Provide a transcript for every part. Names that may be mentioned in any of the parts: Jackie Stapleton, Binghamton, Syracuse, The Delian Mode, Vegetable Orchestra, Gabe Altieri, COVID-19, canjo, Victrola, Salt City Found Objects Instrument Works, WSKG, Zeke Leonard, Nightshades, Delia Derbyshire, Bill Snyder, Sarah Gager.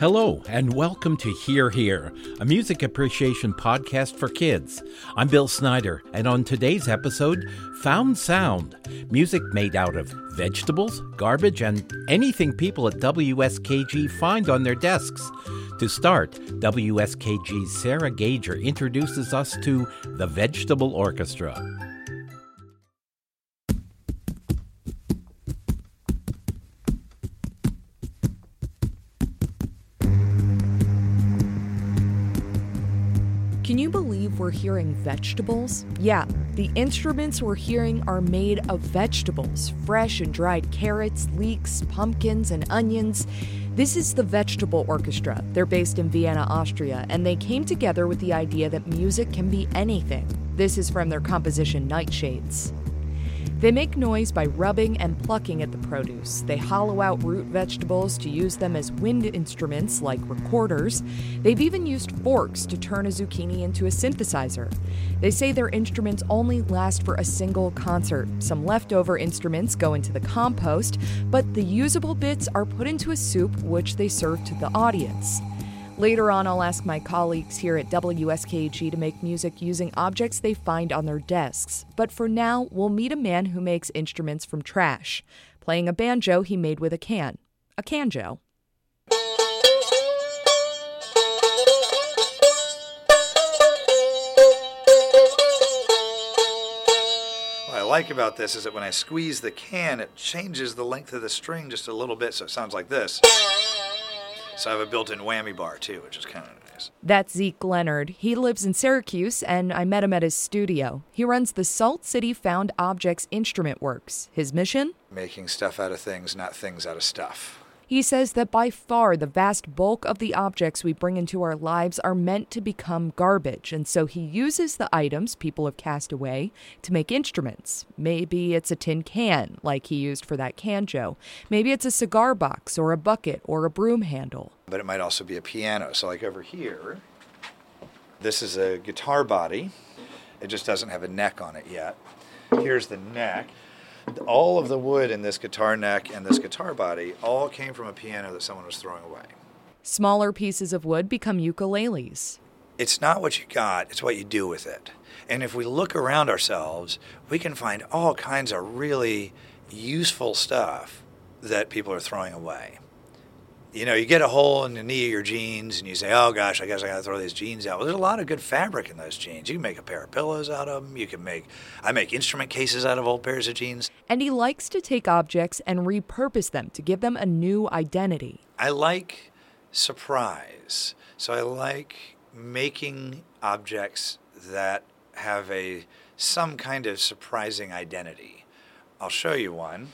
Hello, and welcome to Hear Here, a music appreciation podcast for kids. I'm Bill Snyder, and on today's episode, Found Sound, music made out of vegetables, garbage, and anything people at WSKG find on their desks. To start, WSKG's Sarah Gager introduces us to the Vegetable Orchestra. Can you believe we're hearing vegetables? Yeah, the instruments we're hearing are made of vegetables, fresh and dried carrots, leeks, pumpkins, and onions. This is the Vegetable Orchestra. They're based in Vienna, Austria, and they came together with the idea that music can be anything. This is from their composition Nightshades. They make noise by rubbing and plucking at the produce. They hollow out root vegetables to use them as wind instruments like recorders. They've even used forks to turn a zucchini into a synthesizer. They say their instruments only last for a single concert. Some leftover instruments go into the compost, but the usable bits are put into a soup which they serve to the audience. Later on, I'll ask my colleagues here at WSKG to make music using objects they find on their desks. But for now, we'll meet a man who makes instruments from trash, playing a banjo he made with a canjo. What I like about this is that when I squeeze the can, it changes the length of the string just a little bit, so it sounds like this. So I have a built-in whammy bar, too, which is kind of nice. That's Zeke Leonard. He lives in Syracuse, and I met him at his studio. He runs the Salt City Found Objects Instrument Works. His mission? Making stuff out of things, not things out of stuff. He says that by far the vast bulk of the objects we bring into our lives are meant to become garbage, and so he uses the items people have cast away to make instruments. Maybe it's a tin can, like he used for that canjo. Maybe it's a cigar box or a bucket or a broom handle. But it might also be a piano. So like over here, this is a guitar body. It just doesn't have a neck on it yet. Here's the neck. All of the wood in this guitar neck and this guitar body all came from a piano that someone was throwing away. Smaller pieces of wood become ukuleles. It's not what you got, it's what you do with it. And if we look around ourselves, we can find all kinds of really useful stuff that people are throwing away. You know, you get a hole in the knee of your jeans and you say, oh gosh, I guess I got to throw these jeans out. Well, there's a lot of good fabric in those jeans. You can make a pair of pillows out of them. I make instrument cases out of old pairs of jeans. And he likes to take objects and repurpose them to give them a new identity. I like surprise. So I like making objects that have some kind of surprising identity. I'll show you one.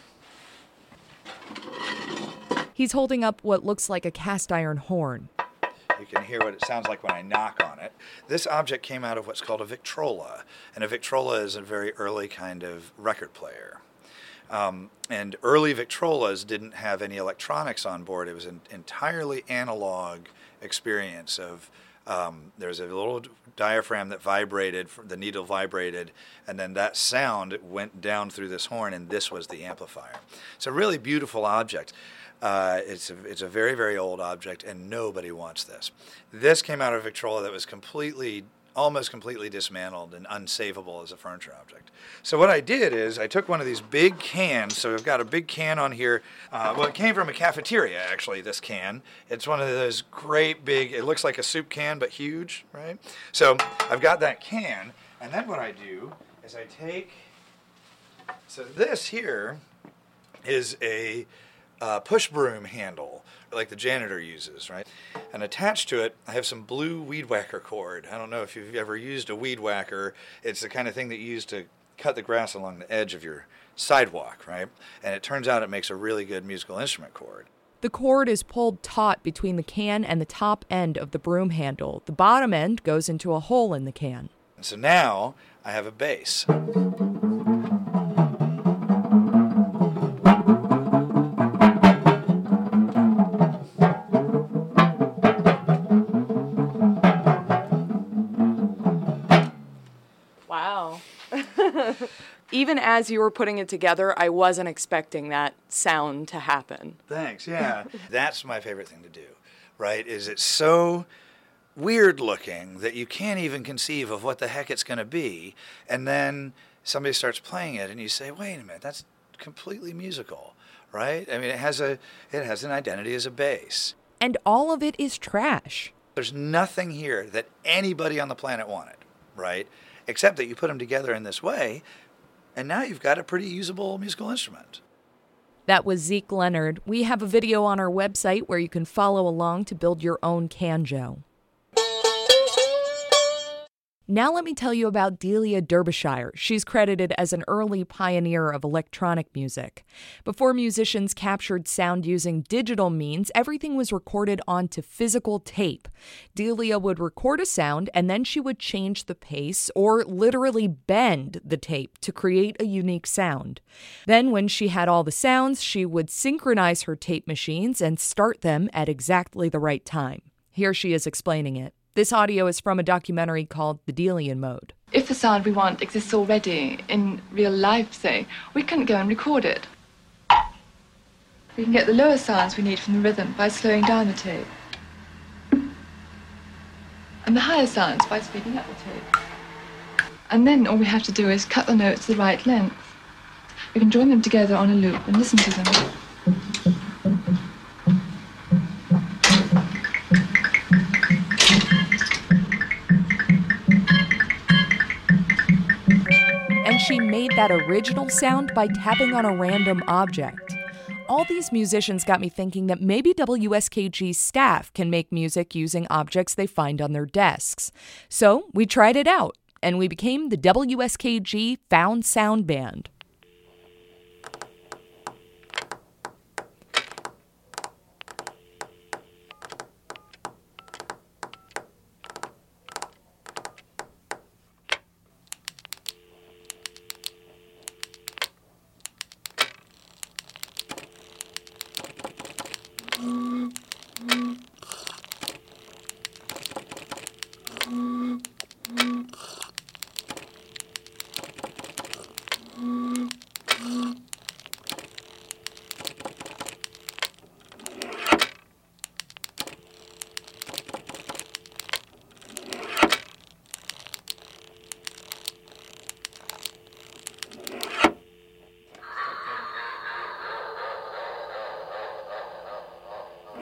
He's holding up what looks like a cast iron horn. You can hear what it sounds like when I knock on it. This object came out of what's called a Victrola, and a Victrola is a very early kind of record player. And early Victrolas didn't have any electronics on board. It was an entirely analog experience of there's a little diaphragm that vibrated, the needle vibrated, and then that sound went down through this horn, and this was the amplifier. It's a really beautiful object. It's a very, very old object, and nobody wants this. This came out of Victrola that was almost completely dismantled and unsavable as a furniture object. So what I did is I took one of these big cans. So I've got a big can on here. It came from a cafeteria, actually, this can. It's one of those great big, it looks like a soup can, but huge, right? So I've got that can, and then what I do is I take, so this here is a push broom handle, like the janitor uses, right? And attached to it, I have some blue weed whacker cord. I don't know if you've ever used a weed whacker. It's the kind of thing that you use to cut the grass along the edge of your sidewalk, right? And it turns out it makes a really good musical instrument cord. The cord is pulled taut between the can and the top end of the broom handle. The bottom end goes into a hole in the can. And so now I have a bass. Even as you were putting it together, I wasn't expecting that sound to happen. Thanks, yeah. That's my favorite thing to do. right, is it's so weird looking that you can't even conceive of what the heck it's going to be. And then somebody starts playing it and you say, wait a minute, that's completely musical, right? I mean, it has an identity as a bass. And all of it is trash. There's nothing here that anybody on the planet wanted, right? Except that you put them together in this way, and now you've got a pretty usable musical instrument. That was Zeke Leonard. We have a video on our website where you can follow along to build your own banjo. Now let me tell you about Delia Derbyshire. She's credited as an early pioneer of electronic music. Before musicians captured sound using digital means, everything was recorded onto physical tape. Delia would record a sound, and then she would change the pace or literally bend the tape to create a unique sound. Then when she had all the sounds, she would synchronize her tape machines and start them at exactly the right time. Here she is explaining it. This audio is from a documentary called The Delian Mode. If the sound we want exists already in real life, say, we can go and record it. We can get the lower sounds we need from the rhythm by slowing down the tape. And the higher sounds by speeding up the tape. And then all we have to do is cut the notes the right length. We can join them together on a loop and listen to them. She made that original sound by tapping on a random object. All these musicians got me thinking that maybe WSKG staff can make music using objects they find on their desks. So we tried it out, and we became the WSKG Found Sound Band.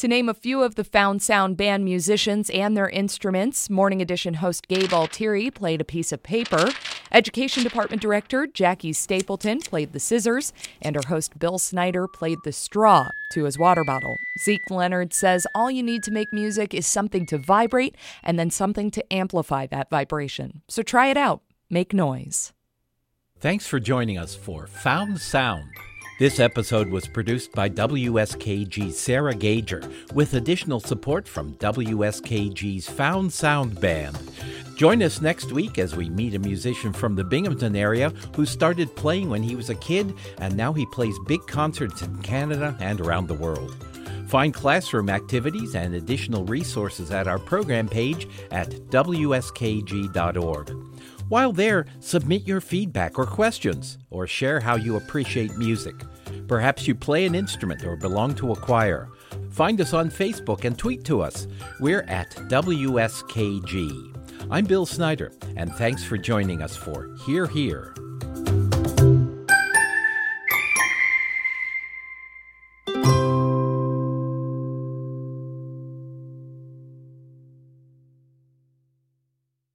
To name a few of the Found Sound Band musicians and their instruments, Morning Edition host Gabe Altieri played a piece of paper, Education Department Director Jackie Stapleton played the scissors, and her host Bill Snyder played the straw to his water bottle. Zeke Leonard says all you need to make music is something to vibrate and then something to amplify that vibration. So try it out. Make noise. Thanks for joining us for Found Sound. This episode was produced by WSKG's Sarah Gager, with additional support from WSKG's Found Sound Band. Join us next week as we meet a musician from the Binghamton area who started playing when he was a kid, and now he plays big concerts in Canada and around the world. Find classroom activities and additional resources at our program page at WSKG.org. While there, submit your feedback or questions, or share how you appreciate music. Perhaps you play an instrument or belong to a choir. Find us on Facebook and tweet to us. We're at WSKG. I'm Bill Snyder, and thanks for joining us for Hear Hear.